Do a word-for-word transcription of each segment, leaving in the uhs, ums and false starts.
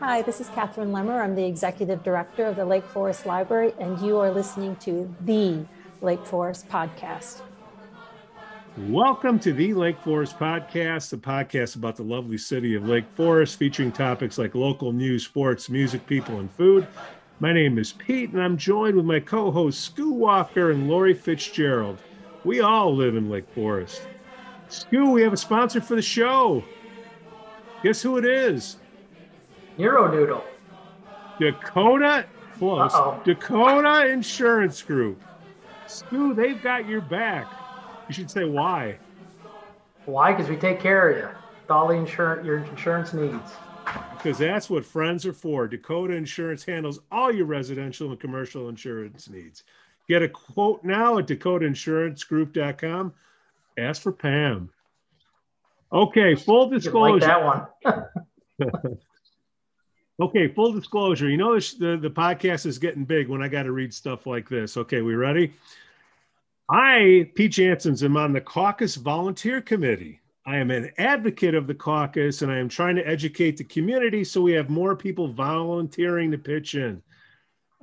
Hi, this is Catherine Lemmer. I'm the Executive Director of the Lake Forest Library, and you are listening to The Lake Forest Podcast. Welcome to The Lake Forest Podcast, a podcast about the lovely city of Lake Forest, featuring topics like local news, sports, music, people, and food. My name is Pete, and I'm joined with my co-hosts Skoo Walker and Lori Fitzgerald. We all live in Lake Forest. Skoo, we have a sponsor for the show. Guess who it is? Neurodoodle. Dakota, close. Uh-oh. Dakota Insurance Group. Skoo, they've got your back. You should say why. Why? Because we take care of you. With all the insurance, your insurance needs. Because that's what friends are for. Dakota Insurance handles all your residential and commercial insurance needs. Get a quote now at dakota insurance group dot com. Ask for Pam. Okay, full disclosure. I like that one. Okay, full disclosure. You know, the, the podcast is getting big when I got to read stuff like this. Okay, we ready? I, Pete Jansons, am on the Caucus Volunteer Committee. I am an advocate of the caucus, and I am trying to educate the community so we have more people volunteering to pitch in.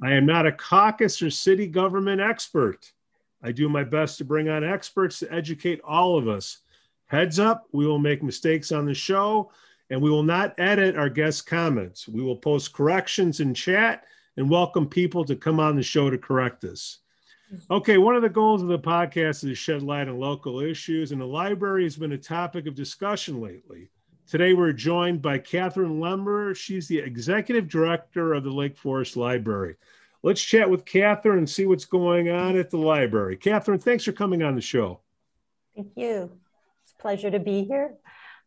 I am not a caucus or city government expert. I do my best to bring on experts to educate all of us. Heads up, we will make mistakes on the show, and we will not edit our guest comments. We will post corrections in chat and welcome people to come on the show to correct us. Okay, one of the goals of the podcast is to shed light on local issues, and the library has been a topic of discussion lately. Today we're joined by Catherine Lemmer. She's the Executive Director of the Lake Forest Library. Let's chat with Catherine and see what's going on at the library. Catherine, thanks for coming on the show. Thank you. It's a pleasure to be here.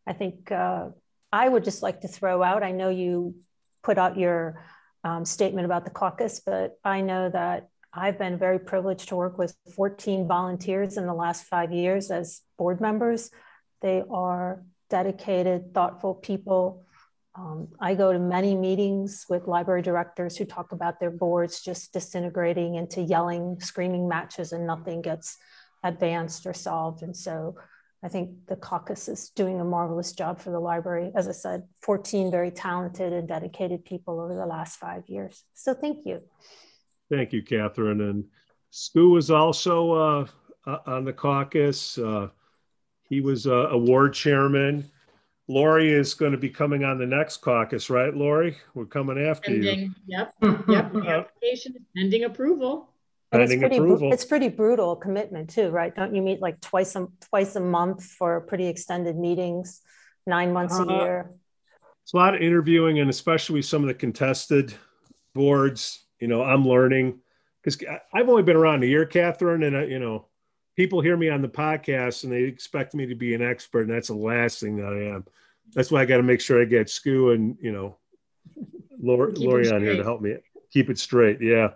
I think uh, I would just like to throw out, I know you put out your um, statement about the caucus, but I know that I've been very privileged to work with fourteen volunteers in the last five years as board members. They are dedicated, thoughtful people. Um, I go to many meetings with library directors who talk about their boards just disintegrating into yelling, screaming matches, and nothing gets advanced or solved. And so I think the caucus is doing a marvelous job for the library. As I said, fourteen very talented and dedicated people over the last five years. So thank you. Thank you, Catherine. And Skoo was also uh, uh, on the caucus. Uh, he was uh, a ward chairman. Lori is going to be coming on the next caucus, right, Lori? We're coming after pending, you. Yep, yep. Application is pending approval. Pending it's pretty, approval. It's pretty brutal commitment too, right? Don't you meet like twice a, twice a month for pretty extended meetings, nine months uh, a year? It's a lot of interviewing, and especially with some of the contested boards. You know, I'm learning because I've only been around a year, Catherine, and, I, you know, people hear me on the podcast and they expect me to be an expert, and that's the last thing that I am. That's why I got to make sure I get Skoo and, you know, Lori, Lori on here to help me keep it straight. Yeah.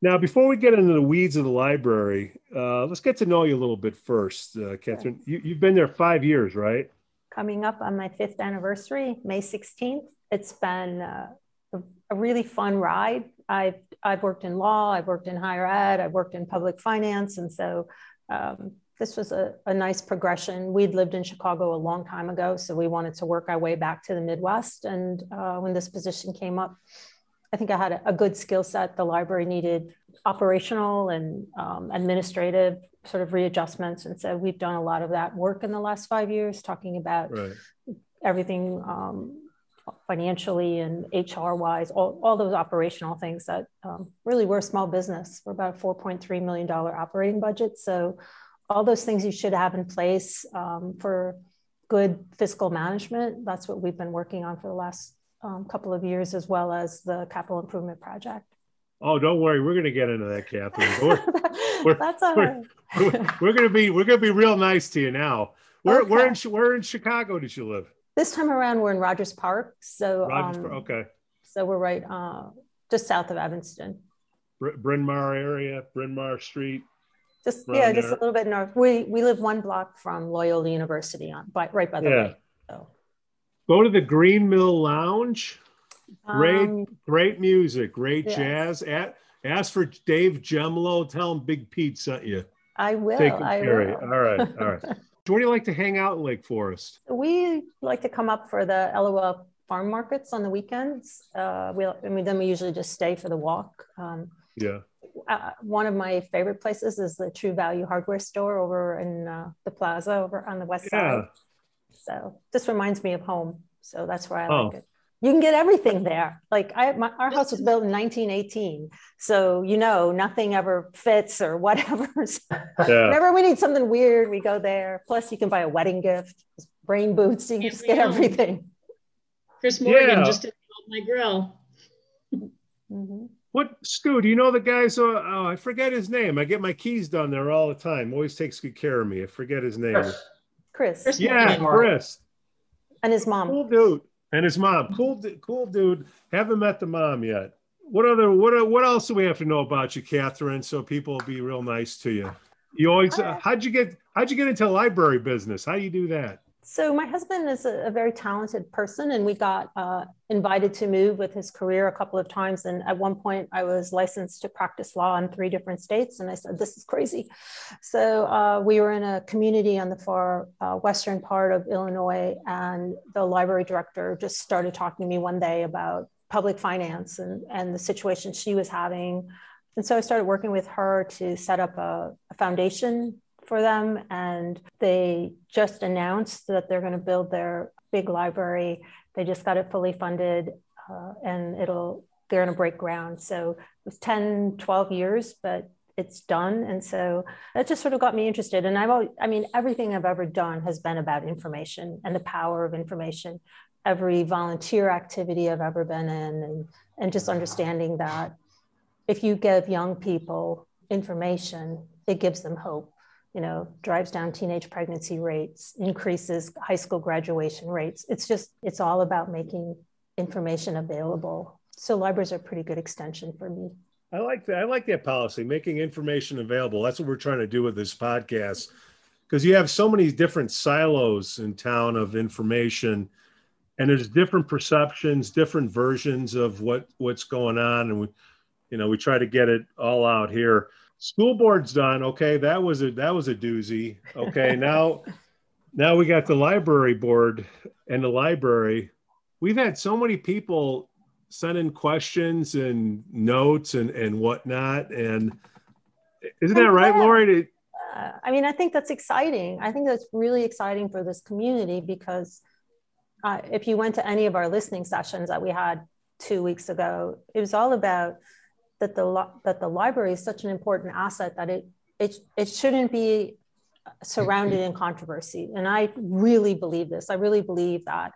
Now, before we get into the weeds of the library, uh, let's get to know you a little bit first, uh, Catherine. Sure. You, you've been there five years, right? Coming up on my fifth anniversary, May sixteenth. It's been uh, a really fun ride. I've, I've worked in law, I've worked in higher ed, I've worked in public finance. And so um, this was a, a nice progression. We'd lived in Chicago a long time ago, so we wanted to work our way back to the Midwest. And uh, when this position came up, I think I had a, a good skill set. The library needed operational and um, administrative sort of readjustments. And so we've done a lot of that work in the last five years, talking about right. everything um, financially and H R wise, all, all those operational things that um, really we're a small business. We're about a four point three million dollars operating budget. So all those things you should have in place um, for good fiscal management. That's what we've been working on for the last um, couple of years, as well as the capital improvement project. Oh, don't worry. We're going to get into that, Catherine. We're, we're, That's all right. We're, we're, we're going to be, we're going to be real nice to you now. Where, okay. where, in, where in Chicago did you live? This time around, we're in Rogers Park, so Rogers um, Park, okay. So we're right uh, just south of Evanston, Br- Bryn Mawr area, Bryn Mawr Street. Just yeah, there. Just a little bit north. We we live one block from Loyola University on, by, right by the yeah. lake. So. Go to the Green Mill Lounge. Great, um, great music, great yes. jazz. At, ask for Dave Gemlo. Tell him Big Pete sent you. I will. Take him I carry. Will. All right. All right. Where do you like to hang out in Lake Forest? We like to come up for the LOL farm markets on the weekends. Uh, we we'll, I mean, then we usually just stay for the walk. Um, yeah. Uh, one of my favorite places is the True Value Hardware Store over in uh, the plaza over on the west yeah. side. So this reminds me of home. So that's where I oh. like it. You can get everything there. Like I, my, our house was built in nineteen eighteen. So, you know, nothing ever fits or whatever. So yeah. Whenever we need something weird, we go there. Plus you can buy a wedding gift, rain boots. You can just get everything. Chris Morgan yeah. just installed my grill. Mm-hmm. What, Skoo, do you know the guys? Uh, oh, I forget his name. I get my keys done there all the time. Always takes good care of me. I forget his name. Chris. Chris. Chris yeah, Moore. Chris. And his mom. Cool dude. And his mom. Cool, cool dude. Haven't met the mom yet. What other? What? What else do we have to know about you, Catherine? So people will be real nice to you. You always. Uh, how'd you get? How'd you get into library business? How do you do that? So my husband is a, a very talented person, and we got uh, invited to move with his career a couple of times. And at one point I was licensed to practice law in three different states. And I said, this is crazy. So uh, we were in a community on the far uh, western part of Illinois. And the library director just started talking to me one day about public finance and, and the situation she was having. And so I started working with her to set up a, a foundation for them, and they just announced that they're going to build their big library. They just got it fully funded, uh, and it'll they're going to break ground. So it was ten, twelve years, but it's done. And so that just sort of got me interested. And I've always, I mean, everything I've ever done has been about information and the power of information. Every volunteer activity I've ever been in, and, and just understanding that if you give young people information, it gives them hope. You know, drives down teenage pregnancy rates, increases high school graduation rates. It's just, it's all about making information available. So libraries are a pretty good extension for me. I like that. I like that policy, making information available. That's what we're trying to do with this podcast, because you have so many different silos in town of information, and there's different perceptions, different versions of what, what's going on. And we, you know, we try to get it all out here. School board's done. Okay, that was a that was a doozy. Okay, now now we got the library board and the library. We've had so many people send in questions and notes and, and whatnot. And isn't that right, Lori? Uh, I mean, I think that's exciting. I think that's really exciting for this community, because uh, if you went to any of our listening sessions that we had two weeks ago, it was all about that the that the library is such an important asset that it it it shouldn't be surrounded in controversy. And I really believe this. I really believe that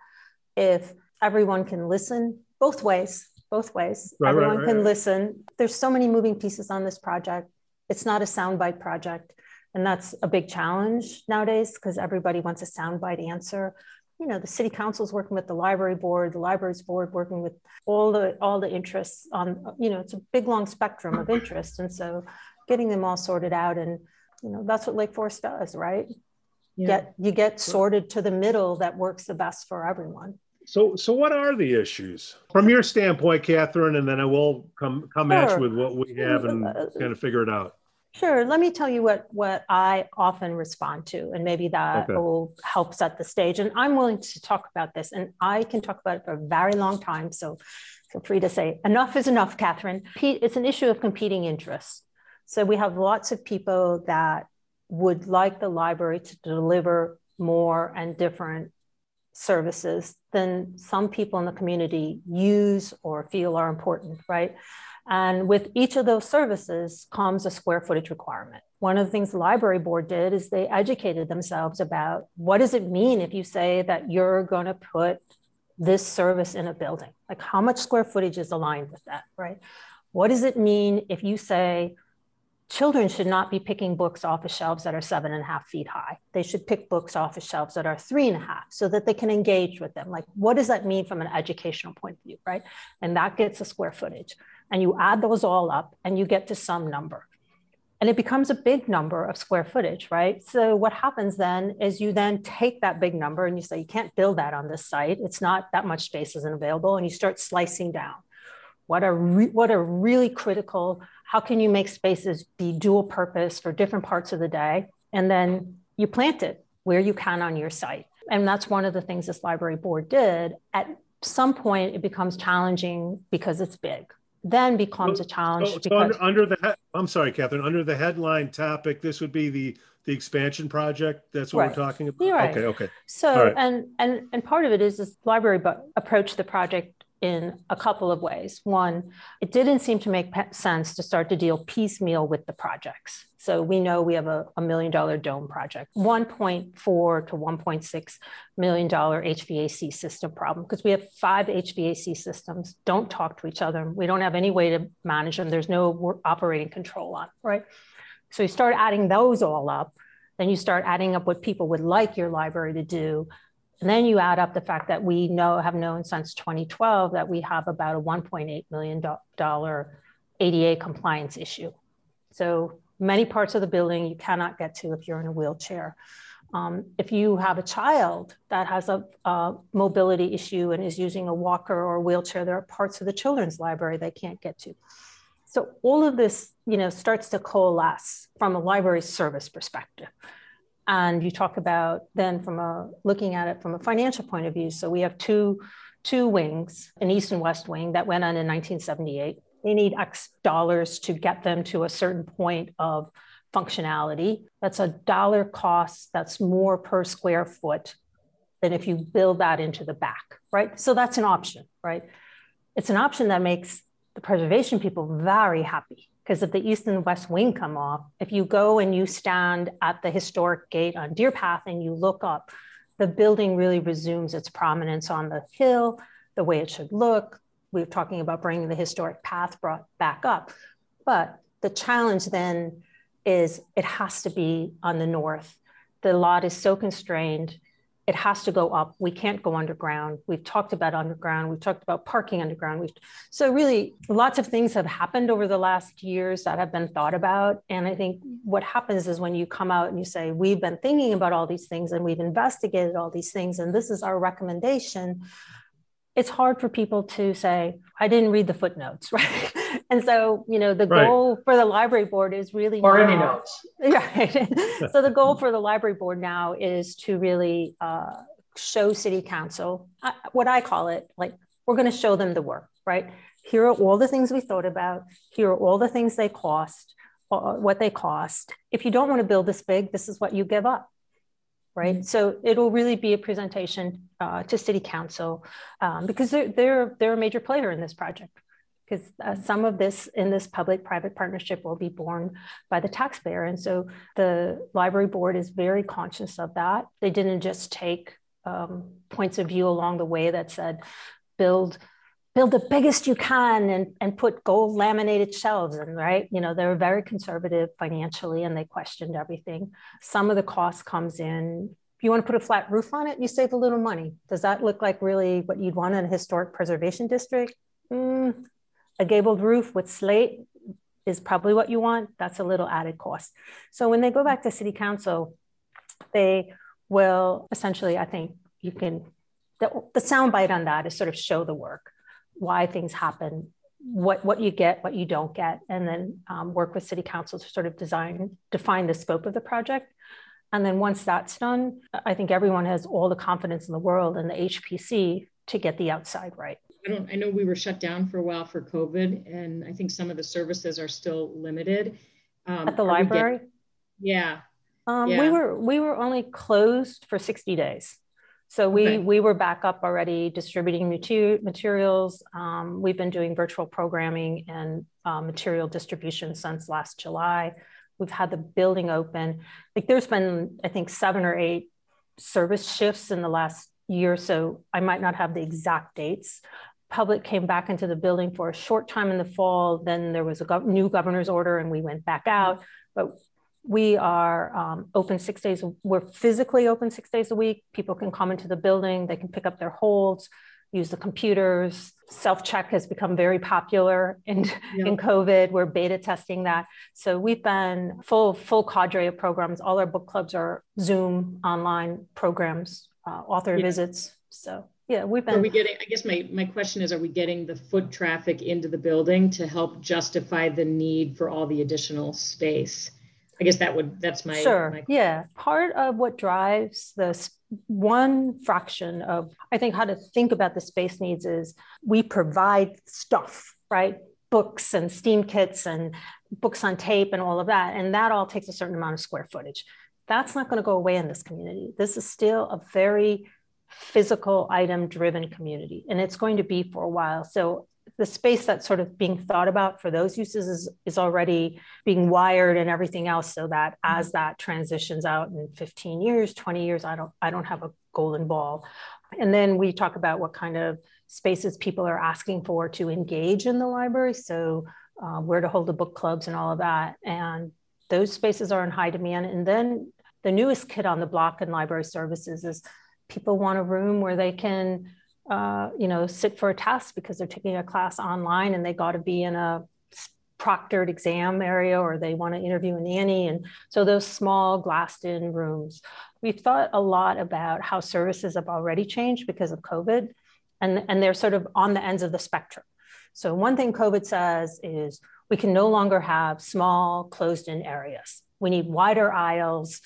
if everyone can listen both ways, both ways, right, everyone right, right, can right. listen. There's so many moving pieces on this project. It's not a soundbite project, and that's a big challenge nowadays, because everybody wants a soundbite answer. You know, the city council's working with the library board, the library's board working with all the all the interests on, you know, it's a big, long spectrum of interest. And so getting them all sorted out, and, you know, that's what Lake Forest does, right? Yeah. Get, you get sorted to the middle that works the best for everyone. So so what are the issues from your standpoint, Catherine, and then I will come, come sure. at you with what we have and kind of figure it out. Sure. Let me tell you what, what I often respond to, and maybe that okay. will help set the stage. And I'm willing to talk about this, and I can talk about it for a very long time. So feel free to say enough is enough, Catherine. It's an issue of competing interests. So we have lots of people that would like the library to deliver more and different services than some people in the community use or feel are important, right? And with each of those services comes a square footage requirement. One of the things the library board did is they educated themselves about what does it mean if you say that you're going to put this service in a building? Like, how much square footage is aligned with that, right? What does it mean if you say children should not be picking books off of shelves that are seven and a half feet high? They should pick books off of shelves that are three and a half so that they can engage with them. Like, what does that mean from an educational point of view, right? And that gets a square footage. And you add those all up and you get to some number. And it becomes a big number of square footage, right? So what happens then is you then take that big number and you say, you can't build that on this site. It's not that much space isn't available. And you start slicing down. What are, re- what are really critical? How can you make spaces be dual purpose for different parts of the day? And then you plant it where you can on your site. And that's one of the things this library board did at some point it becomes challenging because it's big. Then becomes so, a challenge. So, because so under, under the, I'm sorry, Catherine, under the headline topic, this would be the the expansion project. That's what right. we're talking about. Right. Okay, okay. So right. and and and part of it is this library approached the project in a couple of ways. One, it didn't seem to make sense to start to deal piecemeal with the projects. So we know we have a, a million dollar dome project, one point four to one point six million dollar H V A C system problem, because we have five H V A C systems, don't talk to each other. We don't have any way to manage them. There's no operating control on, right? So you start adding those all up, then you start adding up what people would like your library to do. And then you add up the fact that we know, have known since twenty twelve that we have about a one point eight million dollar A D A compliance issue. So many parts of the building you cannot get to if you're in a wheelchair. Um, if you have a child that has a, a mobility issue and is using a walker or a wheelchair, there are parts of the children's library they can't get to. So all of this, you know, starts to coalesce from a library service perspective. And you talk about then from a, looking at it from a financial point of view. So we have two, two wings, an east and west wing that went on in nineteen seventy-eight. They need X dollars to get them to a certain point of functionality. That's a dollar cost that's more per square foot than if you build that into the back, right? So that's an option, right? It's an option that makes the preservation people very happy. Because if the east and west wing come off, if you go and you stand at the historic gate on Deer Path and you look up, the building really resumes its prominence on the hill, the way it should look. We're talking about bringing the historic path brought back up. But the challenge then is it has to be on the north. The lot is so constrained, it has to go up. We can't go underground. We've talked about underground. We've talked about parking underground. We've, so really lots of things have happened over the last years that have been thought about. And I think what happens is when you come out and you say, we've been thinking about all these things and we've investigated all these things, and this is our recommendation, it's hard for people to say, I didn't read the footnotes, right? And so, you know, the right. goal for the library board is really or now, any notes. Right. So the goal for the library board now is to really uh, show city council, uh, what I call it, like, we're going to show them the work, right? Here are all the things we thought about. Here are all the things they cost, uh, what they cost. If you don't want to build this big, this is what you give up. Right. So it will really be a presentation uh, to city council um, because they're, they're, they're a major player in this project, because uh, some of this in this public-private partnership will be borne by the taxpayer. And so the library board is very conscious of that. They didn't just take um, points of view along the way that said, build build the biggest you can and, and put gold laminated shelves in, right? You know, they're very conservative financially and they questioned everything. Some of the cost comes in, if you want to put a flat roof on it, you save a little money. Does that look like really what you'd want in a historic preservation district? Mm, a gabled roof with slate is probably what you want. That's a little added cost. So when they go back to city council, they will essentially, I think you can, the, the soundbite on that is sort of show the work. Why things happen, what, what you get, what you don't get, and then um, work with city council to sort of design, define the scope of the project. And then once that's done, I think everyone has all the confidence in the world in the H P C to get the outside right. I, don't, I know we were shut down for a while for COVID, and I think some of the services are still limited. Um, At the library? We getting, yeah. Um, yeah. We were, we were only closed for sixty days. So we, okay. we were back up already distributing materials. Um, we've been doing virtual programming and uh, material distribution since last July. We've had the building open. Like there's been, I think, seven or eight service shifts in the last year. So I might not have the exact dates. Public came back into the building for a short time in the fall. Then there was a gov- new governor's order and we went back out. But we are um, open six days. We're physically open six days a week. People can come into the building. They can pick up their holds, use the computers. Self-check has become very popular in, yeah. in COVID. We're beta testing that. So we've been full, full cadre of programs. All our book clubs are Zoom online programs, uh, author yeah. visits. So yeah, we've been. Are we getting, I guess my, my question is, are we getting the foot traffic into the building to help justify the need for all the additional space? I guess that would, that's my- Sure, my yeah. Part of what drives the one fraction of, I think, how to think about the space needs is we provide stuff, right? Books and STEAM kits and books on tape and all of that. And that all takes a certain amount of square footage. That's not going to go away in this community. This is still a very physical item driven community, and it's going to be for a while. So the space that's sort of being thought about for those uses is, is already being wired and everything else, so that as that transitions out in fifteen years, twenty years, I don't, I don't have a golden ball. And then we talk about what kind of spaces people are asking for to engage in the library. So uh, where to hold the book clubs and all of that. And those spaces are in high demand. And then the newest kid on the block in library services is people want a room where they can Uh, you know, sit for a test because they're taking a class online and they got to be in a proctored exam area, or they want to interview a nanny. And so those small glassed in rooms. We've thought a lot about how services have already changed because of COVID, and, and they're sort of on the ends of the spectrum. So one thing COVID says is we can no longer have small closed in areas. We need wider aisles.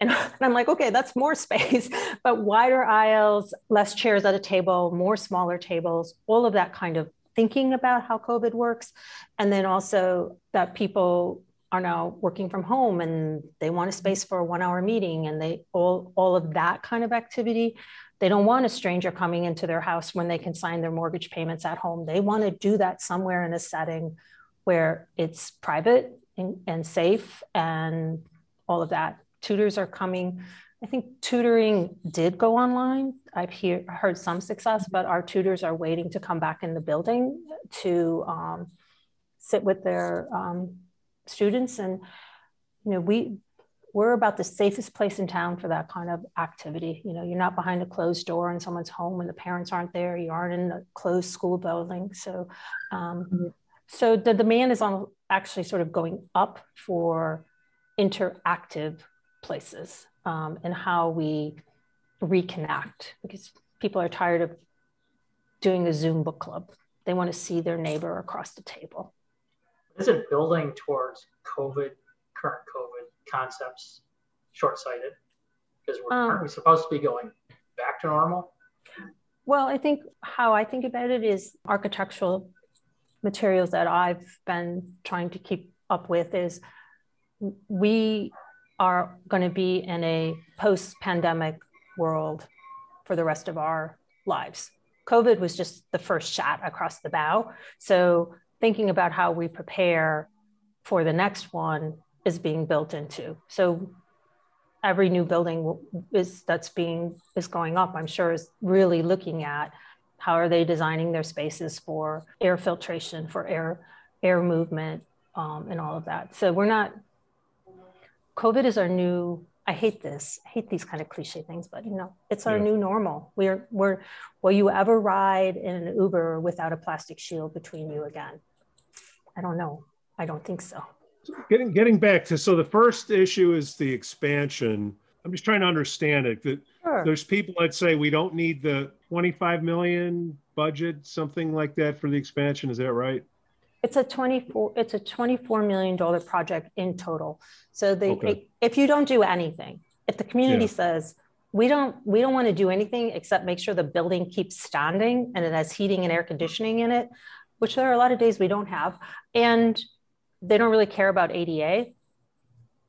And I'm like, okay, that's more space, but wider aisles, less chairs at a table, more smaller tables, all of that kind of thinking about how COVID works. And then also that people are now working from home and they want a space for a one hour meeting, and they all, all of that kind of activity. They don't want a stranger coming into their house when they can sign their mortgage payments at home. They want to do that somewhere in a setting where it's private and, and safe and all of that. Tutors are coming. I think tutoring did go online. I've hear, heard some success, but our tutors are waiting to come back in the building to um, sit with their um, students. And, you know, we, we're about the safest place in town for that kind of activity. You know, you're not behind a closed door in someone's home when the parents aren't there. You aren't in a closed school building. So, um, mm-hmm. so the demand is on actually sort of going up for interactive places um, and how we reconnect, because people are tired of doing a Zoom book club. They want to see their neighbor across the table. Isn't building towards COVID, current COVID concepts short-sighted? Because we're, um, aren't we supposed to be going back to normal? Well, I think how I think about it is architectural materials that I've been trying to keep up with is we are going to be in a post-pandemic world for the rest of our lives. COVID was just the first shot across the bow. So thinking about how we prepare for the next one is being built into. So every new building is that's being is going up, I'm sure, is really looking at how are they designing their spaces for air filtration, for air air movement, um, and all of that. So we're not. COVID is our new, I hate this, I hate these kind of cliche things, but you know, it's our yeah. new normal. We're, we're, will you ever ride in an Uber without a plastic shield between you again? I don't know. I don't think so. Getting, getting back to, so the first issue is the expansion. I'm just trying to understand it. That sure. There's people that say we don't need the twenty-five million budget, something like that for the expansion. Is that right? It's a twenty-four. It's a twenty-four million dollar project in total. So they, okay. if you don't do anything, if the community yeah. says we don't, we don't want to do anything except make sure the building keeps standing and it has heating and air conditioning in it, which there are a lot of days we don't have, and they don't really care about A D A.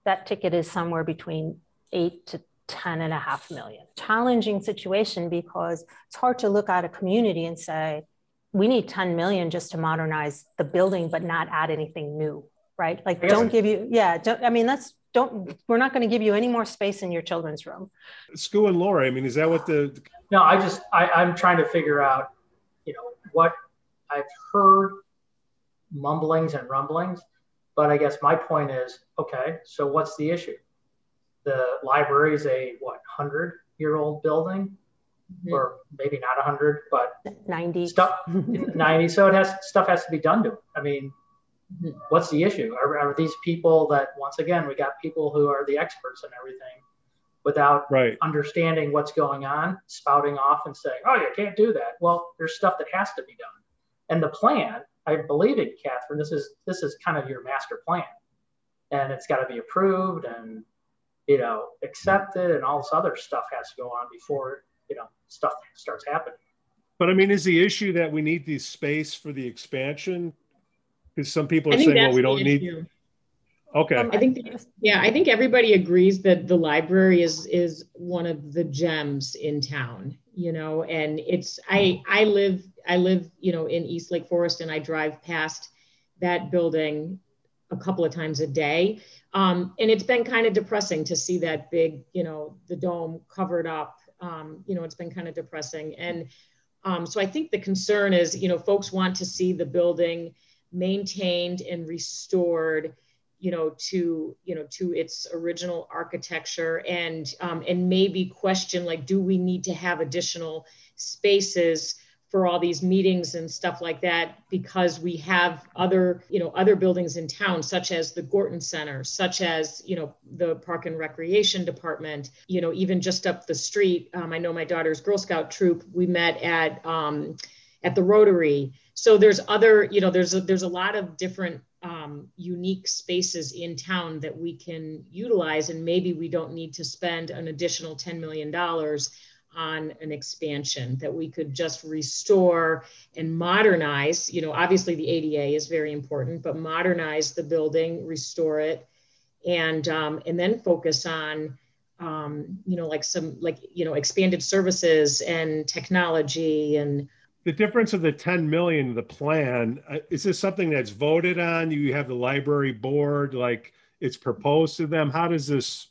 That ticket is somewhere between eight to ten and a half million. Challenging situation, because it's hard to look at a community and say, we need ten million just to modernize the building, but not add anything new, right? Like, don't give you, yeah, don't, I mean, that's, don't, we're not going to give you any more space in your children's room. Skoo and Lori, I mean, is that what the... No, I just, I, I'm trying to figure out, you know, what I've heard mumblings and rumblings, but I guess my point is, okay, so what's the issue? The library is a, what, hundred-year-old building? Mm-hmm. Or maybe not one hundred, but ninety stuff. ninety. So it has stuff has to be done to it. I mean, mm-hmm. what's the issue? Are, are these people that, once again, we got people who are the experts in everything without right. understanding what's going on, spouting off and saying, "Oh, you can't do that." Well, there's stuff that has to be done, and the plan. I believe it, Catherine. This is this is kind of your master plan, and it's got to be approved and you know, accepted and all this other stuff has to go on before, you know, stuff starts happening. But I mean, is the issue that we need the space for the expansion? Because some people are saying, well, we don't need. Okay. Um, I think, the, yeah, I think everybody agrees that the library is is one of the gems in town, you know, and it's, I, I live, I live, you know, in East Lake Forest, and I drive past that building a couple of times a day. Um, and it's been kind of depressing to see that big, you know, the dome covered up, um, you know, it's been kind of depressing. And um, so I think the concern is, you know, folks want to see the building maintained and restored, you know, to, you know, to its original architecture, and, um, and maybe question, like, do we need to have additional spaces for all these meetings and stuff like that, because we have other, you know, other buildings in town, such as the Gorton Center, such as, you know, the Park and Recreation Department, you know, even just up the street. Um, I know my daughter's Girl Scout troop, we met at, um, at the Rotary. So there's other, you know, there's a, there's a lot of different um, unique spaces in town that we can utilize, and maybe we don't need to spend an additional ten million dollars on an expansion, that we could just restore and modernize. You know, obviously the A D A is very important, but modernize the building, restore it, and um, and then focus on, um, you know, like some, like, you know, expanded services and technology. And the difference of the ten million, the plan, uh, is this something that's voted on? You have the library board, like it's proposed to them. How does this,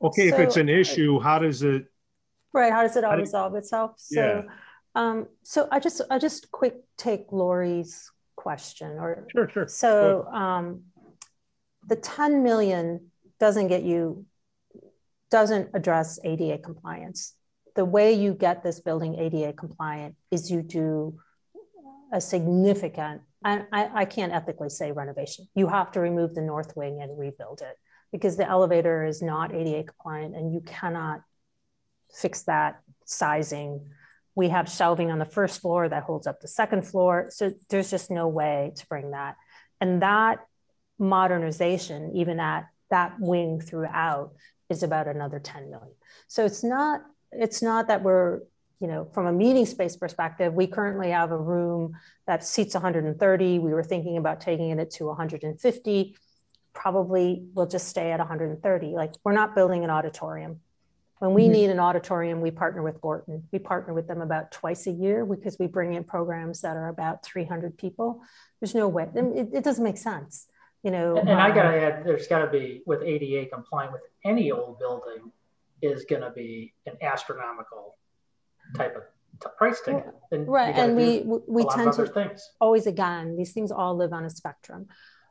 okay, so, if it's an issue, how does it, right, how does it all resolve itself? So, yeah. um, so I just, I just quick take Lori's question, or sure, sure. So, um, the ten million doesn't get you, doesn't address A D A compliance. The way you get this building A D A compliant is you do a significant, I, I, I can't ethically say renovation. You have to remove the north wing and rebuild it, because the elevator is not A D A compliant, and you cannot fix that sizing. We have shelving on the first floor that holds up the second floor. So there's just no way to bring that. And that modernization, even at that wing throughout, is about another ten million. So it's not, it's not that we're, you know, from a meeting space perspective, we currently have a room that seats one hundred thirty. We were thinking about taking it to one hundred fifty. Probably we'll just stay at one hundred thirty. Like, we're not building an auditorium. When we need an auditorium, we partner with Gorton. We partner with them about twice a year, because we bring in programs that are about three hundred people. There's no way, it, it doesn't make sense, you know. And, and I gotta add, there's gotta be, with A D A compliant with any old building, is gonna be an astronomical type of price ticket. And right, and we we tend to always, again, these things all live on a spectrum.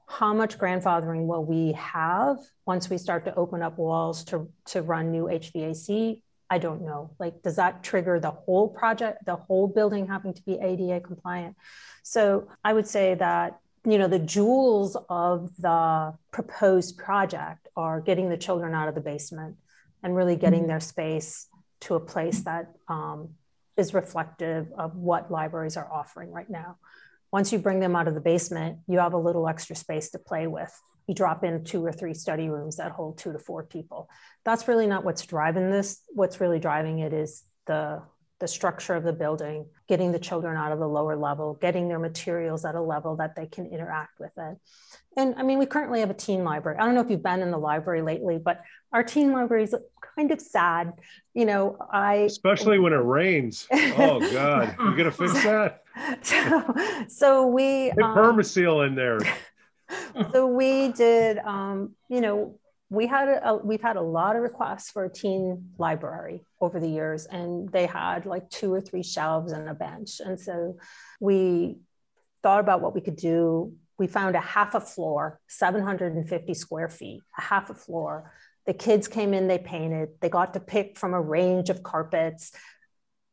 How much grandfathering will we have once we start to open up walls to, to run new H V A C? I don't know. Like, does that trigger the whole project, the whole building having to be A D A compliant? So I would say that, you know, the jewels of the proposed project are getting the children out of the basement and really getting mm-hmm. their space to a place that um, is reflective of what libraries are offering right now. Once you bring them out of the basement, you have a little extra space to play with. You drop in two or three study rooms that hold two to four people. That's really not what's driving this. What's really driving it is the, the structure of the building, getting the children out of the lower level, getting their materials at a level that they can interact with it. And I mean, we currently have a teen library. I don't know if you've been in the library lately, but our teen library is kind of sad. You know, I- Especially when it rains. Oh God, you gotta fix that. So, so we um, permaseal in there. So we did, um, you know, we had a, we've had a lot of requests for a teen library over the years, and they had like two or three shelves and a bench. And so we thought about what we could do. We found a half a floor, seven hundred fifty square feet, a half a floor. The kids came in, they painted, they got to pick from a range of carpets.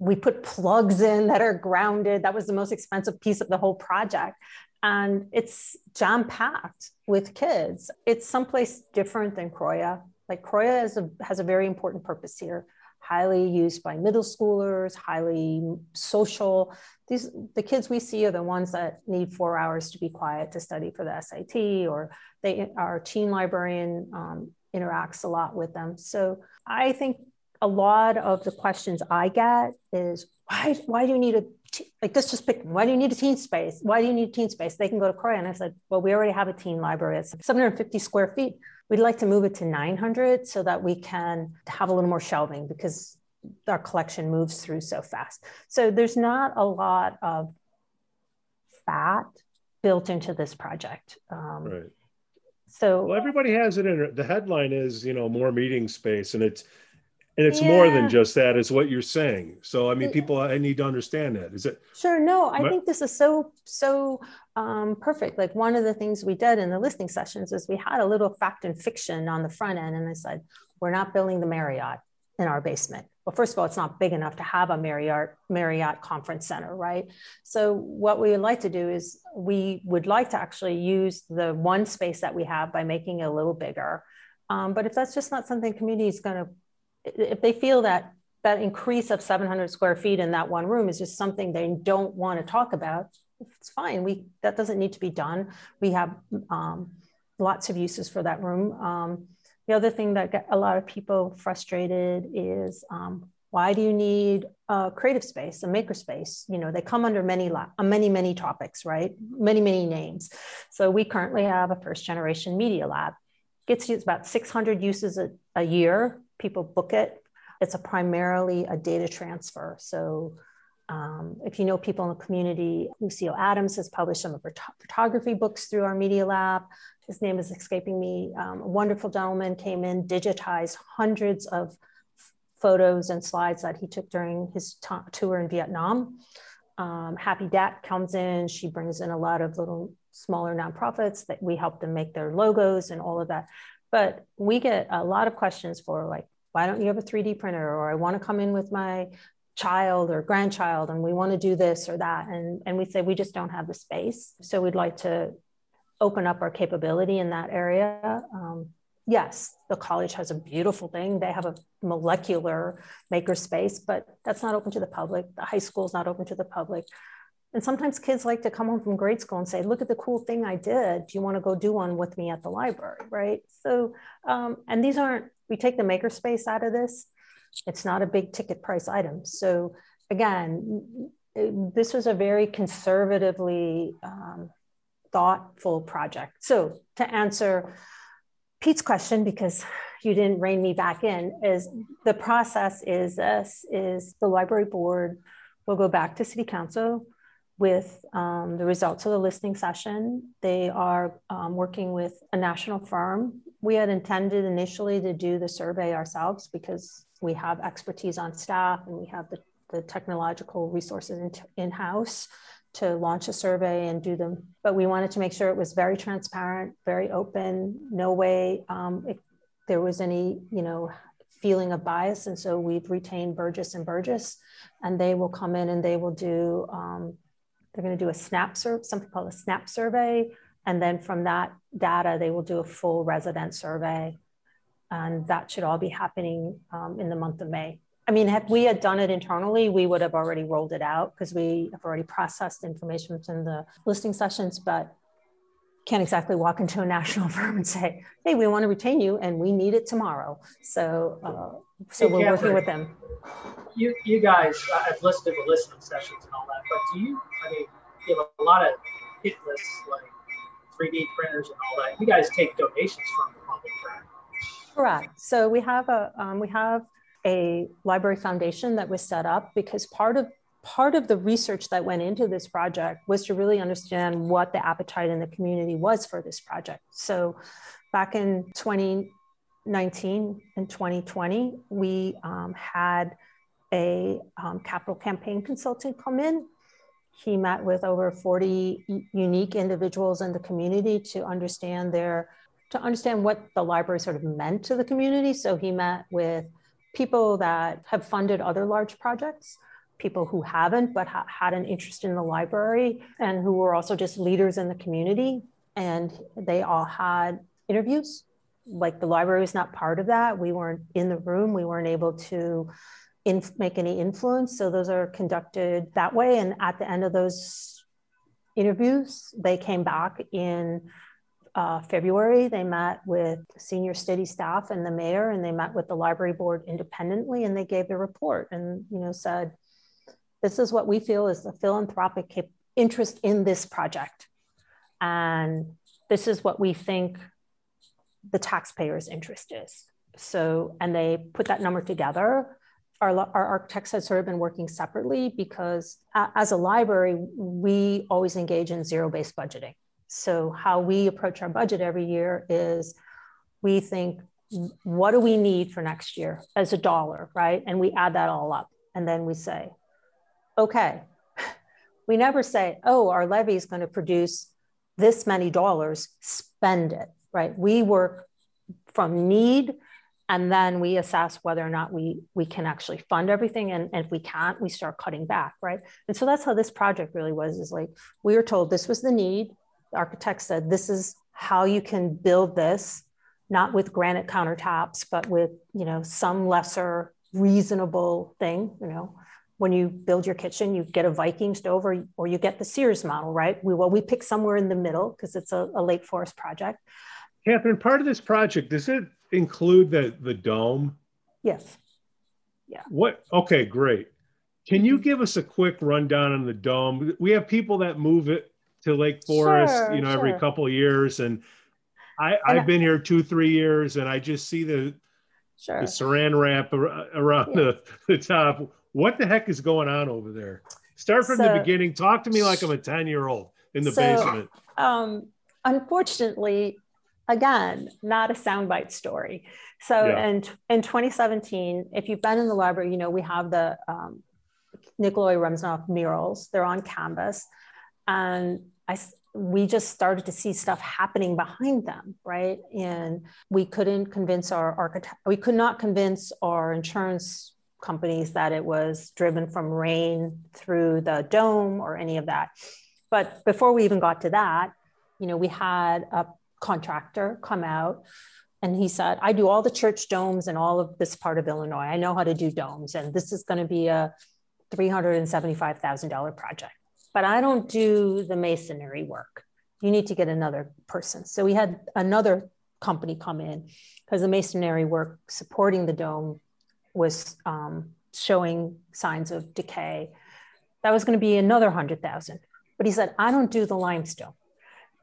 We put plugs in that are grounded. That was the most expensive piece of the whole project. And it's jam-packed with kids. It's someplace different than Croya. Like Croya is a, has a very important purpose here. Highly used by middle schoolers, highly social. These, the kids we see are the ones that need four hours to be quiet to study for the S A T, or they, our teen librarian um, interacts a lot with them. So I think a lot of the questions I get is, why, why do you need a, te- like this just pick, why do you need a teen space? Why do you need teen space? They can go to Croya. And I said, well, we already have a teen library. It's seven hundred fifty square feet. We'd like to move it to nine hundred so that we can have a little more shelving because our collection moves through so fast. So there's not a lot of fat built into this project. Um, right. So well, everybody has it in the headline is, you know, more meeting space, and it's and it's yeah. more than just that. It's what you're saying. So I mean, people, I need to understand that. Is it sure? No, I my, think this is so so um, perfect. Like one of the things we did in the listening sessions is we had a little fact and fiction on the front end, and I said, we're not building the Marriott in our basement. Well, first of all, it's not big enough to have a Marriott Marriott Conference Center, right? So what we would like to do is we would like to actually use the one space that we have by making it a little bigger. Um, but if that's just not something community is going to, if they feel that that increase of seven hundred square feet in that one room is just something they don't want to talk about, it's fine. We that doesn't need to be done. We have um, lots of uses for that room. Um, The other thing that got a lot of people frustrated is um, why do you need a creative space, a maker space? You know, they come under many, many, many topics, right? Many, many names. So we currently have a first generation media lab. Gets used about six hundred uses a, a year. People book it. It's a primarily a data transfer. So um, if you know people in the community, Lucille Adams has published some of her to- photography books through our media lab. His name is escaping me. Um, a wonderful gentleman came in, digitized hundreds of f- photos and slides that he took during his t- tour in Vietnam. Um, Happy Dat comes in. She brings in a lot of little smaller nonprofits that we help them make their logos and all of that. But we get a lot of questions for like, why don't you have a three D printer? Or I want to come in with my child or grandchild and we want to do this or that. And, and we say, we just don't have the space. So we'd like to open up our capability in that area. Um, yes, the college has a beautiful thing. They have a molecular maker space, but that's not open to the public. The high school is not open to the public. And sometimes kids like to come home from grade school and say, look at the cool thing I did. Do you want to go do one with me at the library, right? So, um, and these aren't, we take the maker space out of this. It's not a big ticket price item. So again, this was a very conservatively, um, thoughtful project. So to answer Pete's question, because you didn't rein me back in, is the process is this, is the library board will go back to city council with um, the results of the listening session. They are um, working with a national firm. We had intended initially to do the survey ourselves because we have expertise on staff and we have the, the technological resources in, in-house to launch a survey and do them. But we wanted to make sure it was very transparent, very open, no way um, if there was any, you know, feeling of bias. And so we've retained Burgess and Burgess, and they will come in and they will do, um, they're gonna do a snap survey, something called a snap survey. And then from that data, they will do a full resident survey. And that should all be happening um, in the month of May. I mean, had we had done it internally, we would have already rolled it out because we have already processed information within the listening sessions, but can't exactly walk into a national firm and say, hey, we want to retain you and we need it tomorrow. So uh, so hey, we're Catherine, working with them. You you guys, I've listed the listening sessions and all that, but do you, I mean, you have a lot of hit lists like three D printers and all that. You guys take donations from the public, right? Correct. So we have a, um, we have, a library foundation that was set up because part of part of the research that went into this project was to really understand what the appetite in the community was for this project. So back in twenty nineteen and twenty twenty, we um, had a um, capital campaign consultant come in. He met with over forty unique individuals in the community to understand their, to understand what the library sort of meant to the community. So he met with people that have funded other large projects, people who haven't but ha- had an interest in the library and who were also just leaders in the community. And they all had interviews. Like the library was not part of that. We weren't in the room. We weren't able to inf- make any influence. So those are conducted that way. And at the end of those interviews, they came back in uh, February, they met with senior city staff and the mayor, and they met with the library board independently, and they gave their report and, you know, said, this is what we feel is the philanthropic cap- interest in this project. And this is what we think the taxpayers' interest is. So, and they put that number together. Our, our architects had sort of been working separately because uh, as a library, we always engage in zero-based budgeting. So how we approach our budget every year is we think, what do we need for next year as a dollar, right? And we add that all up. And then we say, okay, we never say, oh, our levy is going to produce this many dollars, spend it, right? We work from need, and then we assess whether or not we, we can actually fund everything. And, and if we can't, we start cutting back, right? And so that's how this project really was, is like, we were told this was the need. The architect said, this is how you can build this, not with granite countertops, but with, you know, some lesser reasonable thing. You know, when you build your kitchen, you get a Viking stove or, or you get the Sears model, right? We, well, we pick somewhere in the middle because it's a, a Lake Forest project. Catherine, part of this project, does it include the, the dome? Yes. Yeah. What? Okay, great. Can you give us a quick rundown on the dome? We have people that move it to Lake Forest, sure, you know, sure. every couple of years. And, I, and I've I, been here two, three years, and I just see the, sure. the saran wrap ar- around yeah. the, the top. What the heck is going on over there? Start from so, the beginning. Talk to me like I'm a ten-year-old in the so, basement. Um, unfortunately, again, not a soundbite story. So yeah. and in twenty seventeen, if you've been in the library, you know, we have the um, Nikolai Remizov murals. They're on canvas. And I, we just started to see stuff happening behind them, right? And we couldn't convince our architect, we could not convince our insurance companies that it was driven from rain through the dome or any of that. But before we even got to that, you know, we had a contractor come out and he said, I do all the church domes in all of this part of Illinois. I know how to do domes. And this is going to be a three hundred seventy-five thousand dollars project, but I don't do the masonry work. You need to get another person. So we had another company come in because the masonry work supporting the dome was um, showing signs of decay. That was going to be another hundred thousand. But he said, I don't do the limestone,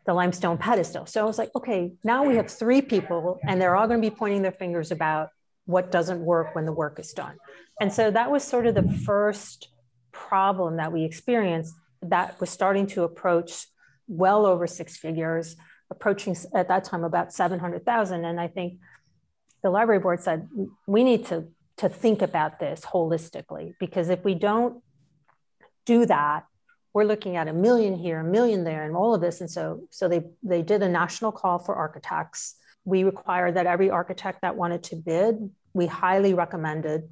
the limestone pedestal. So I was like, okay, now we have three people and they're all going to be pointing their fingers about what doesn't work when the work is done. And so that was sort of the first problem that we experienced that was starting to approach well over six figures, approaching at that time about seven hundred thousand. And I think the library board said, we need to to think about this holistically, because if we don't do that, we're looking at a million here, a million there, and all of this. And so, so they, they did a national call for architects. We required that every architect that wanted to bid, we highly recommended,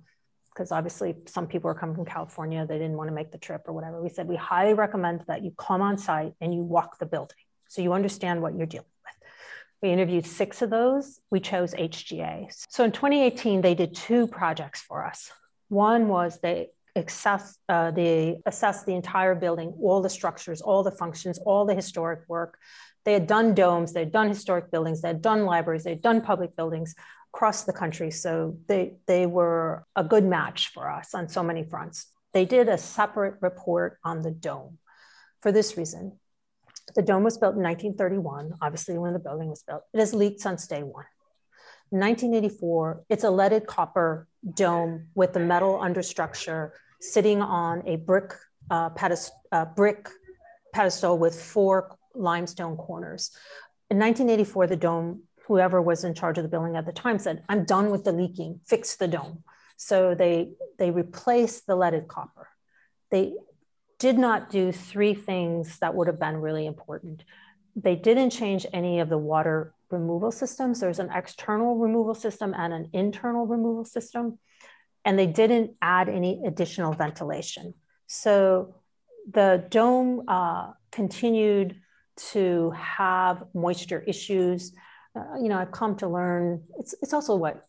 because obviously some people are coming from California, they didn't want to make the trip or whatever. We said, we highly recommend that you come on site and you walk the building so you understand what you're dealing with. We interviewed six of those. We chose H G A. So in twenty eighteen, they did two projects for us. One was they assessed, uh, they assessed the entire building, all the structures, all the functions, all the historic work. They had done domes, they had done historic buildings, they had done libraries, they had done public buildings across the country. So they, they were a good match for us on so many fronts. They did a separate report on the dome for this reason. The dome was built in nineteen thirty-one, obviously when the building was built. It has leaked since day one. In nineteen eighty-four, it's a leaded copper dome with a metal understructure sitting on a brick, uh, pedest- uh, brick pedestal with four limestone corners. In nineteen eighty-four, the dome, whoever was in charge of the building at the time said, I'm done with the leaking, fix the dome. So they, they replaced the leaded copper. They did not do three things that would have been really important. They didn't change any of the water removal systems. There's an external removal system and an internal removal system. And they didn't add any additional ventilation. So the dome uh, continued to have moisture issues. Uh, you know, I've come to learn, it's, it's also what,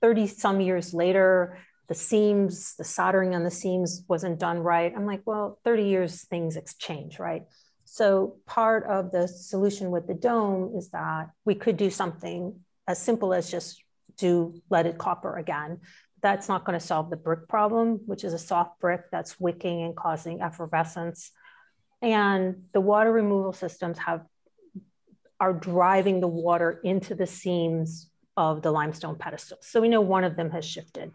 thirty some years later, the seams, the soldering on the seams wasn't done right. I'm like, well, thirty years, things change, right? So part of the solution with the Dome is that we could do something as simple as just do leaded copper again. That's not going to solve the brick problem, which is a soft brick that's wicking and causing effervescence. And the water removal systems have are driving the water into the seams of the limestone pedestals. So we know one of them has shifted.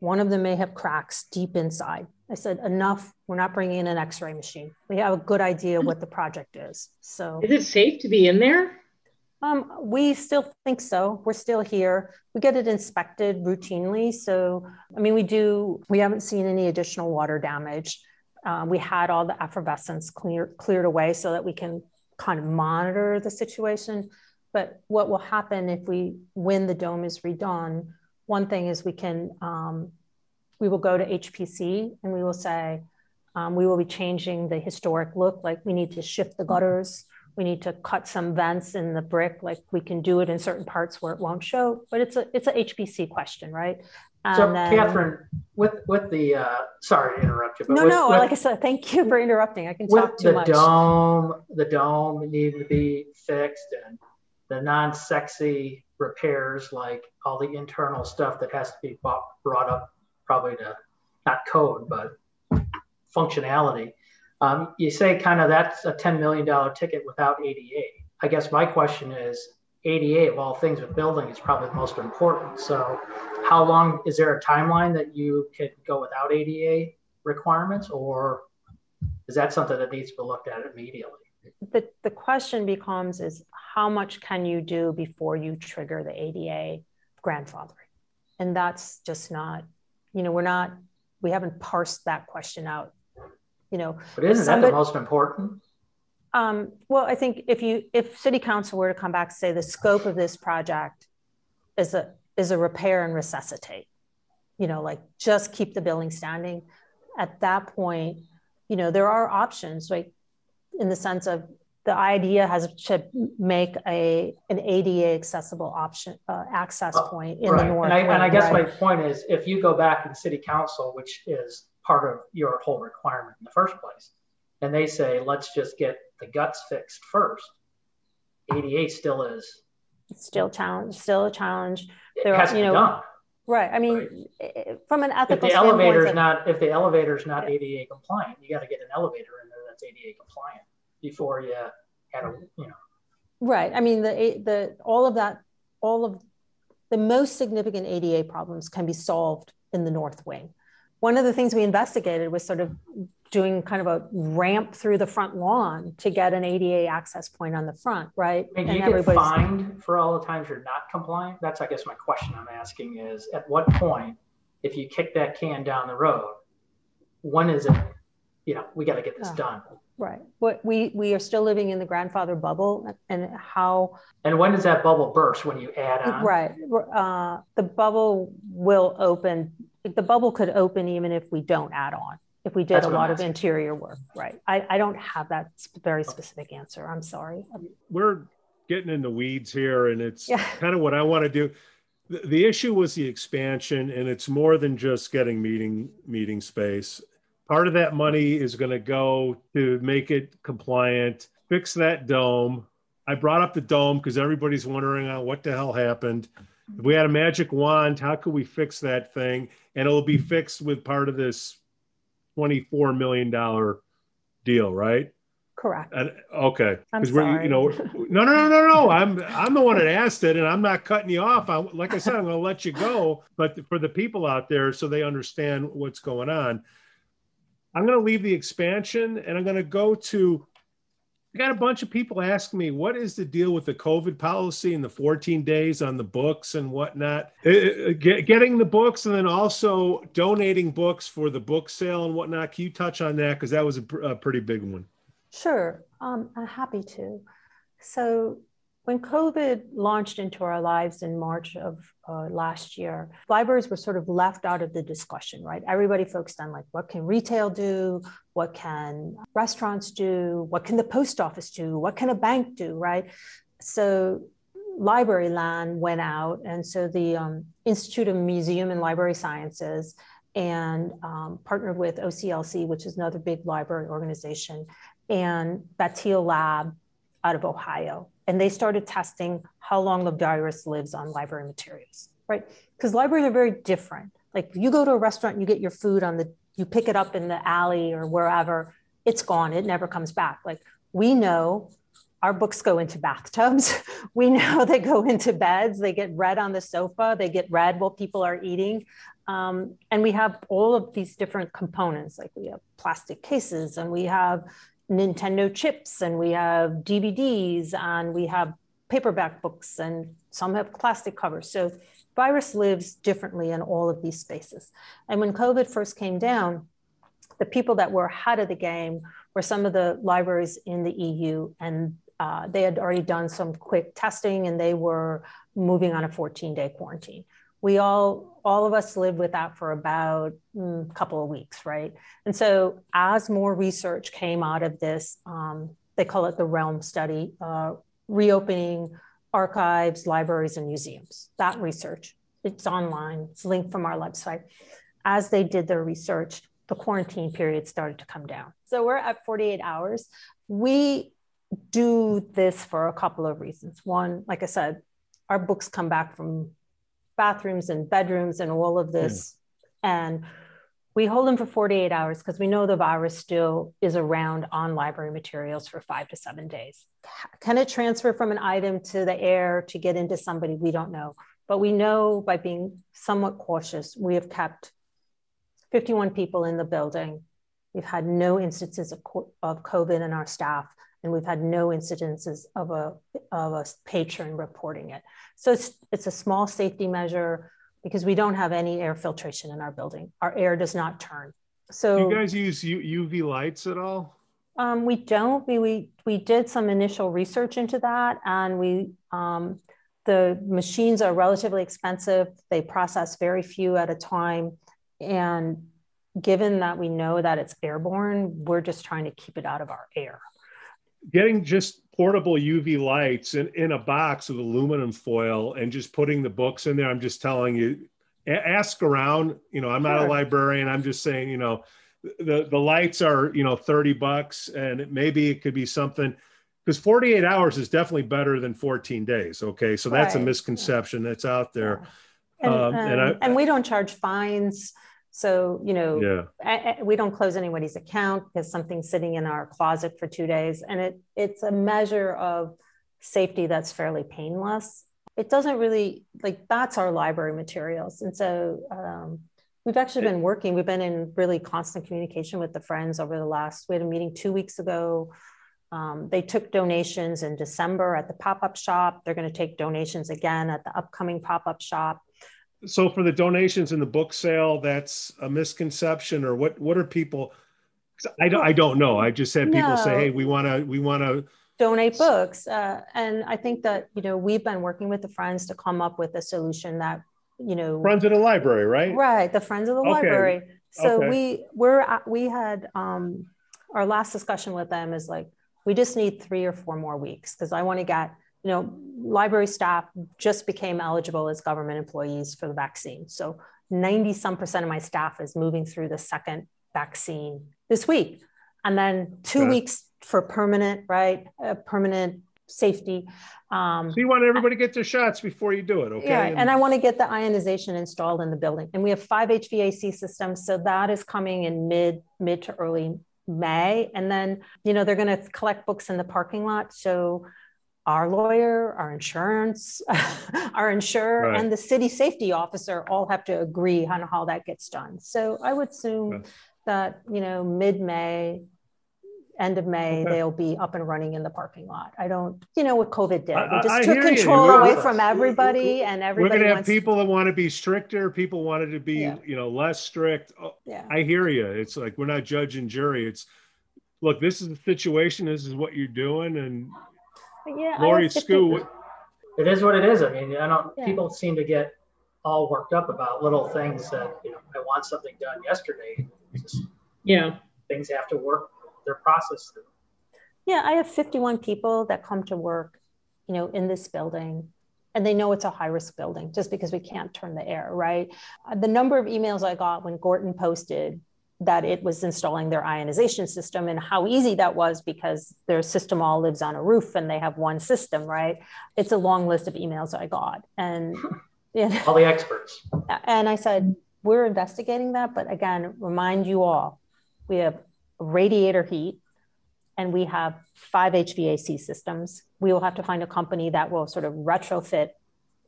One of them may have cracks deep inside. I said, enough, we're not bringing in an x-ray machine. We have a good idea what the project is, so. Is it safe to be in there? Um, we still think so, we're still here. We get it inspected routinely. So, I mean, we do, we haven't seen any additional water damage. Uh, we had all the effervescence clear, cleared away so that we can kind of monitor the situation. But what will happen if we, when the Dome is redone, one thing is we can, um, we will go to H P C and we will say, um, we will be changing the historic look. Like we need to shift the gutters. We need to cut some vents in the brick. Like we can do it in certain parts where it won't show, but it's a, it's a H P C question, right? And so then, Catherine, with, with the, uh, sorry to interrupt you. But no, with, no, with, like I said, thank you for interrupting. I can talk too much. With the dome, the dome needed to be fixed and the non-sexy repairs, like all the internal stuff that has to be bought, brought up, probably to not code, but functionality. Um, you say kind of that's a ten million dollar ticket without A D A. I guess my question is, A D A of all things with building is probably the most important. So how long, is there a timeline that you could go without A D A requirements, or is that something that needs to be looked at immediately? The, the question becomes is how much can you do before you trigger the A D A grandfathering? And that's just not, you know, we're not, we haven't parsed that question out, you know. But isn't somebody, that the most important? Um, well, I think if you, if city council were to come back and say the scope of this project is a, is a repair and resuscitate, you know, like just keep the building standing. At that point, you know, there are options, like, in the sense of the idea has to make a an A D A accessible option, uh, access point in right. the north. And I, and I guess right. my point is, if you go back in city council, which is part of your whole requirement in the first place, and they say, let's just get the guts fixed first, A D A still is. It's still challenge, still a challenge. There it has are, to you be know, done. Right, I mean, right. from an ethical if the standpoint. Elevator's of, not, if the elevator's not yeah. A D A compliant, you gotta get an elevator in there that's A D A compliant before you had a, you know. Right, I mean, the the all of that, all of the most significant A D A problems can be solved in the North Wing. One of the things we investigated was sort of doing kind of a ramp through the front lawn to get an A D A access point on the front, right? And, and you get fined for all the times you're not compliant? That's, I guess, my question I'm asking is, at what point, if you kick that can down the road, when is it, you know, we got to get this uh, done? Right. What we, we are still living in the grandfather bubble, and how... And when does that bubble burst, when you add on? Right. Uh, the bubble will open. The bubble could open even if we don't add on. If we did That's a lot of interior work, right? I, I don't have that very specific answer. I'm sorry. We're getting in the weeds here, and it's yeah. kind of what I want to do. The, the issue was the expansion, and it's more than just getting meeting meeting space. Part of that money is going to go to make it compliant, fix that dome. I brought up the dome because everybody's wondering uh, what the hell happened. If we had a magic wand, how could we fix that thing? And it'll be fixed with part of this twenty-four million dollar deal, right? Correct. And, okay. Because we're, you know, no, no, no, no, no. I'm, I'm the one that asked it, and I'm not cutting you off. I, like I said, I'm going to let you go. But for the people out there, so they understand what's going on, I'm going to leave the expansion, and I'm going to go to. I got a bunch of people asking me, what is the deal with the COVID policy and the fourteen days on the books and whatnot? It, it, getting the books and then also donating books for the book sale and whatnot. Can you touch on that? Because that was a, pr a pretty big one. Sure. Um, I'm happy to. So when COVID launched into our lives in March of uh, last year, libraries were sort of left out of the discussion, right? Everybody focused on like, what can retail do? What can restaurants do? What can the post office do? What can a bank do, right? So library land went out. And so the um, Institute of Museum and Library Sciences and um, partnered with O C L C, which is another big library organization, and Battelle Lab out of Ohio. And they started testing how long a virus lives on library materials, right? Because libraries are very different. Like you go to a restaurant and you get your food on the, you pick it up in the alley or wherever, it's gone, it never comes back. Like we know our books go into bathtubs. We know they go into beds, they get read on the sofa, they get read while people are eating. Um, and we have all of these different components. Like we have plastic cases and we have Nintendo chips and we have D V Ds and we have paperback books and some have plastic covers. So virus lives differently in all of these spaces. And when COVID first came down, the people that were ahead of the game were some of the libraries in the E U, and uh, they had already done some quick testing and they were moving on a fourteen day quarantine. We all, all of us lived with that for about a mm, couple of weeks, right? And so as more research came out of this, um, they call it the Realm Study, uh, reopening archives, libraries, and museums. That research, it's online, it's linked from our website. As they did their research, the quarantine period started to come down. So we're at forty-eight hours. We do this for a couple of reasons. One, like I said, our books come back from bathrooms and bedrooms and all of this. Mm. And we hold them for forty-eight hours because we know the virus still is around on library materials for five to seven days. Can it transfer from an item to the air to get into somebody? We don't know. But we know by being somewhat cautious, we have kept fifty-one people in the building. We've had no instances of, of COVID in our staff, and we've had no incidences of a, of a patron reporting it. So it's, it's a small safety measure because we don't have any air filtration in our building. Our air does not turn. So do you guys use U V lights at all? Um, we don't. We, we, we did some initial research into that, and we um, the machines are relatively expensive. They process very few at a time. And given that we know that it's airborne, we're just trying to keep it out of our air. Getting just portable U V lights in, in a box with aluminum foil and just putting the books in there, I'm just telling you, ask around. You know, I'm not sure. a librarian. I'm just saying, you know, the, the lights are, you know, thirty bucks, and it, maybe it could be something, because forty-eight hours is definitely better than fourteen days. Okay. So that's right. A misconception that's out there. Yeah. And, um, and, I, and we don't charge fines. So, you know, yeah. I, I, we don't close anybody's account because something's sitting in our closet for two days. And it it's a measure of safety that's fairly painless. It doesn't really, like, that's our library materials. And so um, we've actually been working. We've been in really constant communication with the Friends over the last, we had a meeting two weeks ago. Um, they took donations in December at the pop-up shop. They're going to take donations again at the upcoming pop-up shop. So for the donations in the book sale, that's a misconception, or what, what are people, I don't, I don't know. I just had people no. say, hey, we want to, we want to donate books. Uh, and I think that, you know, we've been working with the Friends to come up with a solution that, you know, Friends of the Library, right? Right. The Friends of the okay. Library. So okay. we were, we had um, our last discussion with them is like, we just need three or four more weeks because I want to get, you know, library staff just became eligible as government employees for the vaccine. So ninety some percent of my staff is moving through the second vaccine this week. And then two okay. weeks for permanent, right? Uh, permanent safety. Um, so you want everybody to get their shots before you do it, okay? Yeah, and, and I want to get the ionization installed in the building. And we have five H V A C systems. So that is coming in mid, mid to early May. And then, you know, they're going to collect books in the parking lot. So our lawyer, our insurance, our insurer, right. and the city safety officer all have to agree on how that gets done. So I would assume okay. that, you know, mid-May, end of May, okay. they'll be up and running in the parking lot. I don't, you know what COVID did. They just I, I took control we're, away we're, from everybody we're, and everybody We're going to have people to, that want to be stricter. People wanted to be, yeah. you know, less strict. Oh, yeah. I hear you. It's like, we're not judge and jury. It's, look, this is the situation. This is what you're doing. And yeah, Lori, Skoo, it is what it is. I mean, I don't. Yeah. People seem to get all worked up about little things that, you know, I want something done yesterday. Just, yeah, things have to work their process through. Yeah, I have fifty-one people that come to work, you know, in this building, and they know it's a high-risk building just because we can't turn the air, right? The number of emails I got when Gorton posted that it was installing their ionization system, and how easy that was because their system all lives on a roof and they have one system, right? It's a long list of emails I got, and you know, all the experts. And I said, we're investigating that, but again, remind you all, we have radiator heat and we have five H V A C systems. We will have to find a company that will sort of retrofit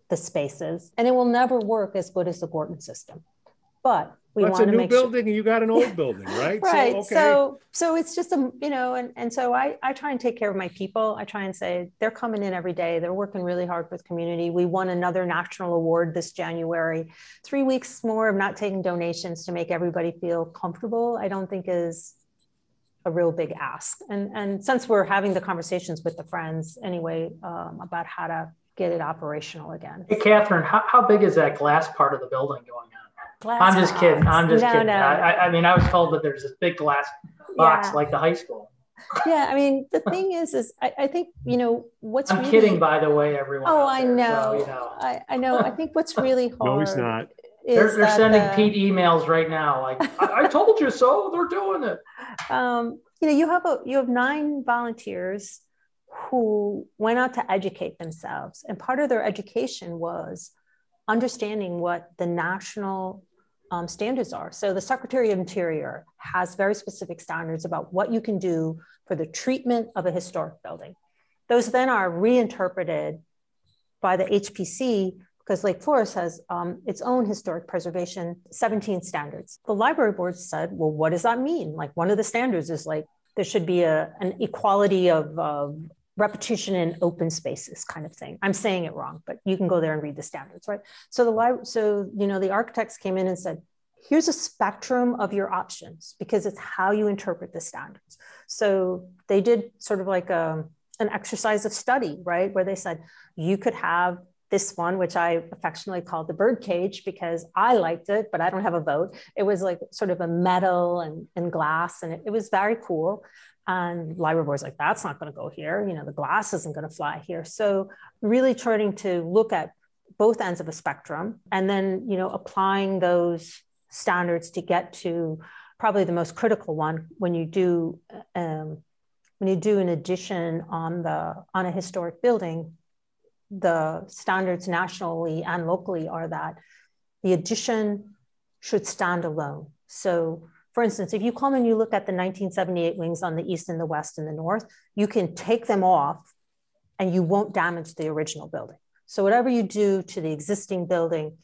the spaces, and it will never work as good as the Gorton system. But we well, want to make sure. It's a new building and you got an old building, right? Right. So, okay. so, so it's just, a you know, and, and so I, I try and take care of my people. I try and say, they're coming in every day. They're working really hard with community. We won another national award this January. Three weeks more of not taking donations to make everybody feel comfortable, I don't think is a real big ask. And, and since we're having the conversations with the friends anyway, um, about how to get it operational again. Hey, Catherine, how, how big is that glass part of the building going on? Glass I'm just box. kidding. I'm just no, kidding. No. I, I mean, I was told that there's this big glass box yeah. like the high school. Yeah. I mean, the thing is, is I, I think, you know, what's I'm really, kidding, by the way, everyone. Oh, I there, know. So, you know. I, I know. I think what's really hard. No, he's not. They're, they're sending the, Pete emails right now. Like, I, I told you so. They're doing it. Um, you know, you have a, you have nine volunteers who went out to educate themselves. And part of their education was understanding what the national Um, standards are. So the Secretary of Interior has very specific standards about what you can do for the treatment of a historic building. Those then are reinterpreted by the H P C, because Lake Forest has um, its own historic preservation, seventeen standards. The library board said, well, what does that mean? Like, one of the standards is like, there should be a, an equality of uh, repetition in open spaces kind of thing. I'm saying it wrong, but you can go there and read the standards, right? So the li- so you know the architects came in and said, here's a spectrum of your options, because it's how you interpret the standards. So they did sort of like a, an exercise of study, right? Where they said, you could have this one, which I affectionately called the bird cage because I liked it, but I don't have a vote. It was like sort of a metal and, and glass, and it, it was very cool. And library board's like, that's not going to go here. You know, the glass isn't going to fly here. So really trying to look at both ends of a spectrum, and then, you know, applying those standards to get to probably the most critical one when you do, um, when you do an addition on the, on a historic building. The standards nationally and locally are that the addition should stand alone. So for instance, if you come and you look at the nineteen seventy-eight wings on the east and the west and the north, you can take them off and you won't damage the original building. So whatever you do to the existing building,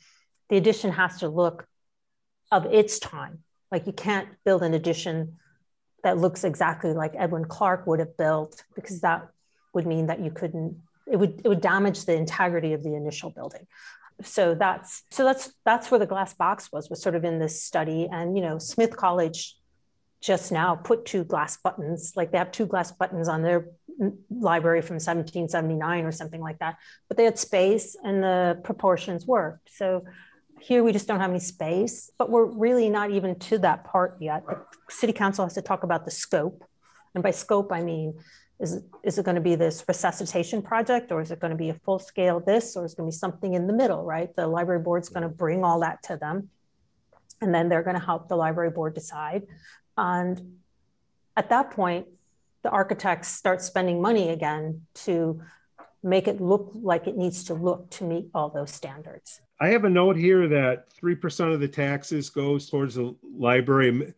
the addition has to look of its time. Like, you can't build an addition that looks exactly like Edwin Clark would have built, because that would mean that you couldn't, it would, it would damage the integrity of the initial building. So that's, so that's, that's where the glass box was, was sort of in this study. And, you know, Smith College just now put two glass buttons, like they have two glass buttons on their library from seventeen seventy-nine or something like that, but they had space and the proportions worked. So here we just don't have any space, but we're really not even to that part yet. The city council has to talk about the scope. And by scope, I mean, Is, is it going to be this resuscitation project, or is it going to be a full scale this, or is it going to be something in the middle, right? The library board's going to bring all that to them, and then they're going to help the library board decide. And at that point, the architects start spending money again to make it look like it needs to look to meet all those standards. I have a note here that three percent of the taxes goes towards the library.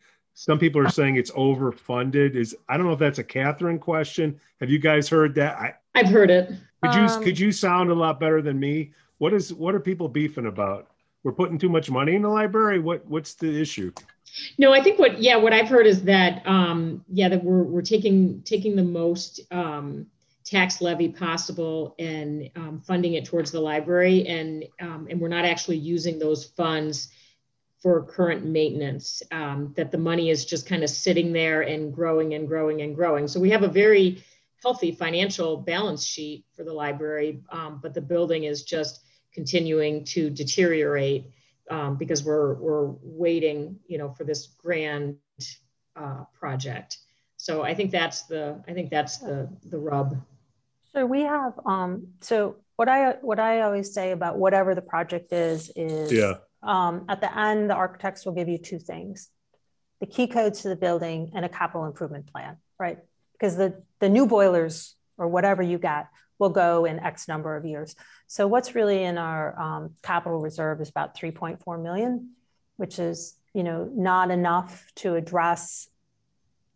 Some people are saying it's overfunded. Is I don't know if that's a Catherine question. Have you guys heard that? I, I've heard it. Could you um, could you sound a lot better than me? What is what are people beefing about? We're putting too much money in the library. What what's the issue? No, I think what yeah what I've heard is that um, yeah that we're we're taking taking the most um, tax levy possible and um, funding it towards the library, and um, and we're not actually using those funds for current maintenance, um, that the money is just kind of sitting there and growing and growing and growing. So we have a very healthy financial balance sheet for the library, um, but the building is just continuing to deteriorate um, because we're we're waiting, you know, for this grand uh, project. So I think that's the I think that's the the rub. So we have um, so what I what I always say about whatever the project is is yeah. Um, at the end, the architects will give you two things. the key codes to the building, and a capital improvement plan, right? Because the, the new boilers or whatever you got will go in X number of years. So what's really in our um, capital reserve is about three point four million, which is, you know, not enough to address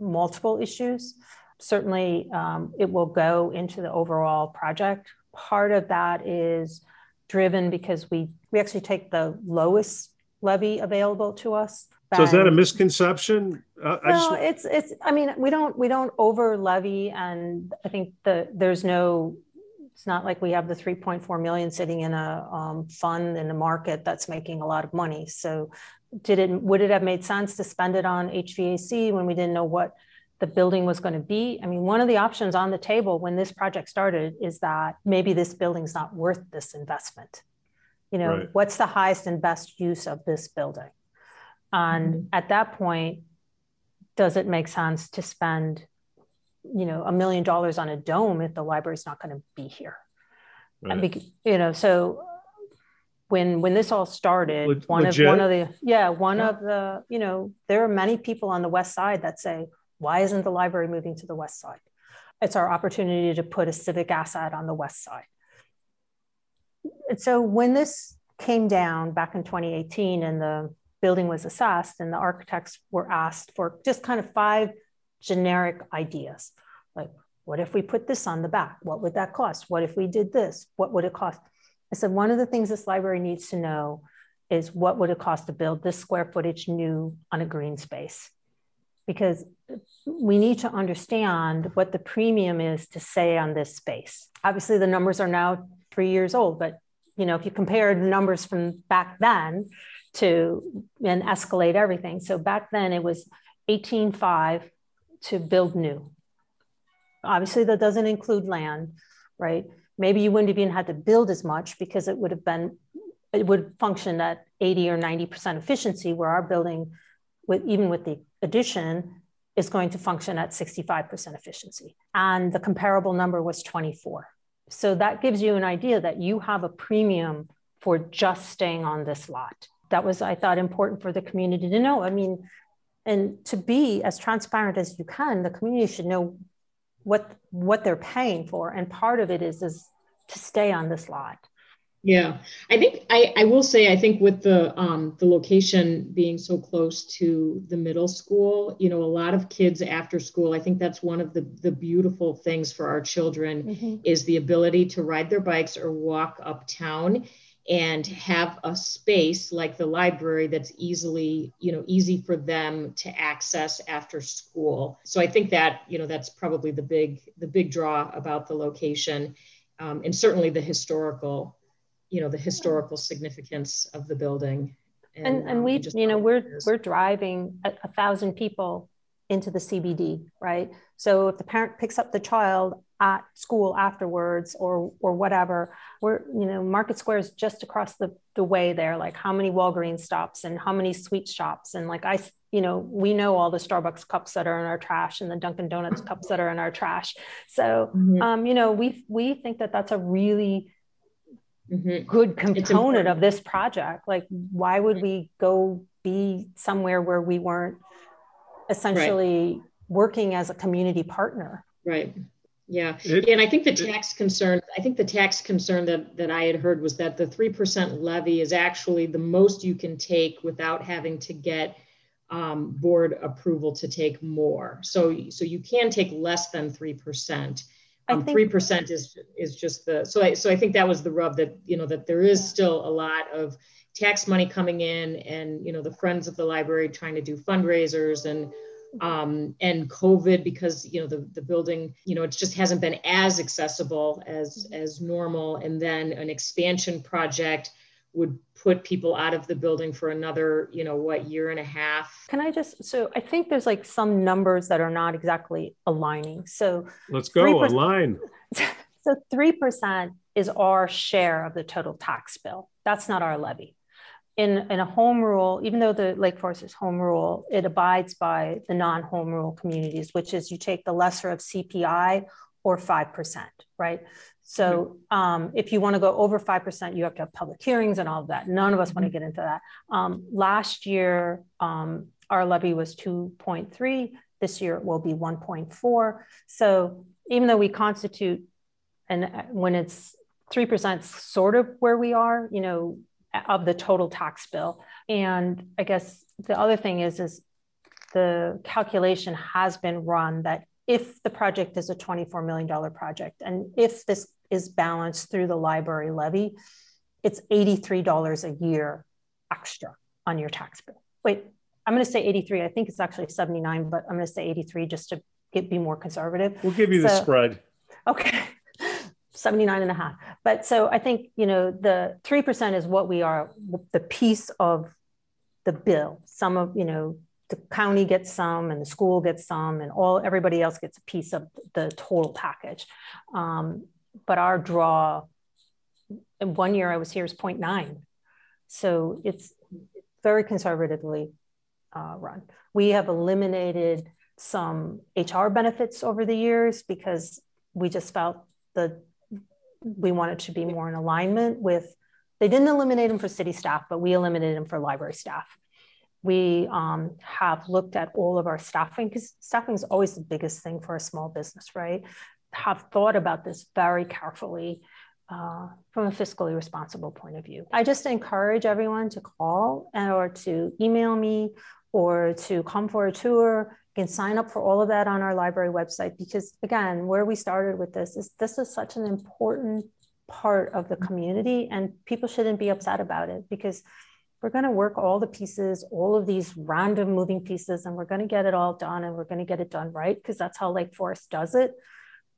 multiple issues. Certainly um, it will go into the overall project. Part of that is driven because we, we actually take the lowest levy available to us. So is that a misconception? Uh, no, I just... it's, it's, I mean, we don't, we don't over levy. And I think the, there's no, it's not like we have the three point four million sitting in a um, fund in the market that's making a lot of money. So did it, would it have made sense to spend it on H V A C when we didn't know what the building was going to be? I mean, one of the options on the table when this project started is that maybe this building's not worth this investment. You know, right. What's the highest and best use of this building? And mm-hmm. at that point, does it make sense to spend, you know, a million dollars on a dome if the library's not going to be here? Right. And be, you know, so when when this all started, Le- one legit? of one of the yeah, one yeah. of the, you know, there are many people on the West Side that say, why isn't the library moving to the West Side? It's our opportunity to put a civic asset on the West Side. And so when this came down back in twenty eighteen and the building was assessed and the architects were asked for just kind of five generic ideas. Like, what if we put this on the back? What would that cost? What if we did this? What would it cost? I said, one of the things this library needs to know is what would it cost to build this square footage new on a green space? Because we need to understand what the premium is to say on this space. Obviously the numbers are now three years old, but you know, if you compare the numbers from back then to and escalate everything. So back then it was eighteen five to build new. Obviously that doesn't include land, right? Maybe you wouldn't have even had to build as much because it would have been, it would function at eighty or ninety percent efficiency, where our building, with even with the addition, is going to function at sixty-five percent efficiency. And the comparable number was twenty-four. So that gives you an idea that you have a premium for just staying on this lot. That was, I thought, important for the community to know. I mean, and to be as transparent as you can, the community should know what what they're paying for. And part of it is, is to stay on this lot. Yeah, I think I, I will say, I think with the um, the location being so close to the middle school, you know, a lot of kids after school, I think that's one of the, the beautiful things for our children mm-hmm. is the ability to ride their bikes or walk uptown and have a space like the library that's easily, you know, easy for them to access after school. So I think that, you know, that's probably the big, the big draw about the location um, and certainly the historical you know, the historical significance of the building. And, and, and um, we, you know, we're, we're driving a, a thousand people into the C B D, right? So if the parent picks up the child at school afterwards or, or whatever, we're, you know, Market Square is just across the, the way there, like how many Walgreens stops and how many sweet shops. And like, I, you know, we know all the Starbucks cups that are in our trash and the Dunkin' Donuts cups that are in our trash. So, mm-hmm. um, you know, we, we think that that's a really Mm-hmm. good component of this project. Like, why would we go be somewhere where we weren't essentially right. working as a community partner? Right. Yeah. It, and I think the tax concern, I think the tax concern that, that I had heard was that the three percent levy is actually the most you can take without having to get um, board approval to take more. So, so you can take less than three percent. Um, three percent is is just the so I so I think that was the rub, that you know that there is still a lot of tax money coming in, and you know the friends of the library trying to do fundraisers and um and COVID, because you know the the building you know it just hasn't been as accessible as as normal, and then an expansion project would put people out of the building for another, you know, what, year and a half. Can I just, so I think there's like some numbers that are not exactly aligning. So let's go align. So three percent is our share of the total tax bill. That's not our levy. In, in a home rule, even though the Lake Forest is home rule, it abides by the non-home rule communities, which is you take the lesser of C P I or five percent, right? So um, if you want to go over five percent, you have to have public hearings and all of that. None of us want to get into that. Um, last year, um, Our levy was two point three. This year it will be one point four. So even though we constitute, and when it's three percent sort of where we are, you know, of the total tax bill. And I guess the other thing is, is the calculation has been run that if the project is a twenty-four million dollars project, and if this is balanced through the library levy, it's eighty-three dollars a year extra on your tax bill. Wait, I'm going to say eighty-three. I think it's actually seventy-nine, but I'm going to say eighty-three just to get, be more conservative. We'll give you so, the spread. Okay. seventy-nine and a half. But so I think, you know, the three percent is what we are, the piece of the bill. Some of, you know, the county gets some and the school gets some and all, everybody else gets a piece of the total package. Um, but our draw in one year I was here is zero point nine. So it's very conservatively uh, run. We have eliminated some H R benefits over the years because we just felt the, we want it to be more in alignment with, they didn't eliminate them for city staff, but we eliminated them for library staff. We um, have looked at all of our staffing, because staffing is always the biggest thing for a small business, right? Have thought about this very carefully uh, from a fiscally responsible point of view. I just encourage everyone to call and, or to email me or to come for a tour. You can sign up for all of that on our library website, because again, where we started with this is this is such an important part of the community, and people shouldn't be upset about it, because we're going to work all the pieces, all of these random moving pieces, and we're going to get it all done, and we're going to get it done right, because that's how Lake Forest does it.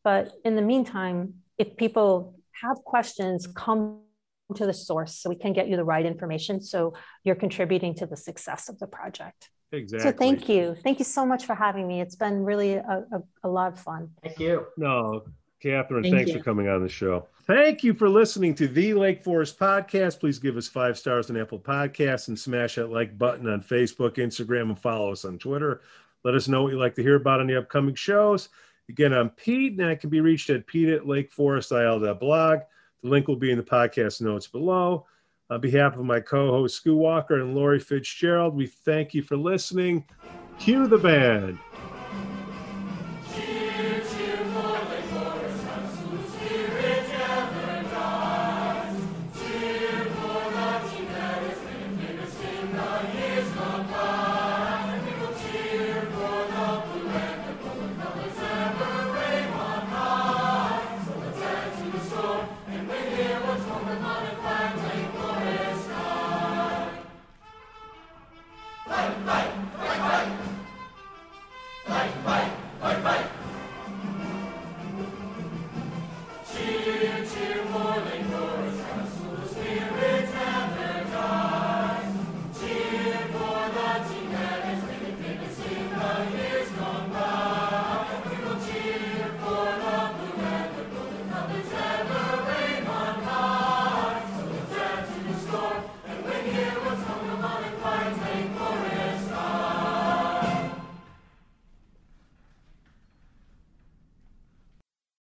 But in the meantime, if people have questions, come to the source so we can get you the right information, so you're contributing to the success of the project. Exactly. So thank you. Thank you so much for having me. It's been really a, a, a lot of fun. Thank you. No, Catherine, thank thanks you. for coming on the show. Thank you for listening to the Lake Forest Podcast. Please give us five stars on Apple Podcasts and smash that like button on Facebook, Instagram, and follow us on Twitter. Let us know what you'd like to hear about on the upcoming shows. Again, I'm Pete, and I can be reached at pete at lake forest i l dot blog. The link will be in the podcast notes below. On behalf of my co-hosts Skoo Walker and Lori Fitzgerald, we thank you for listening. Cue the band.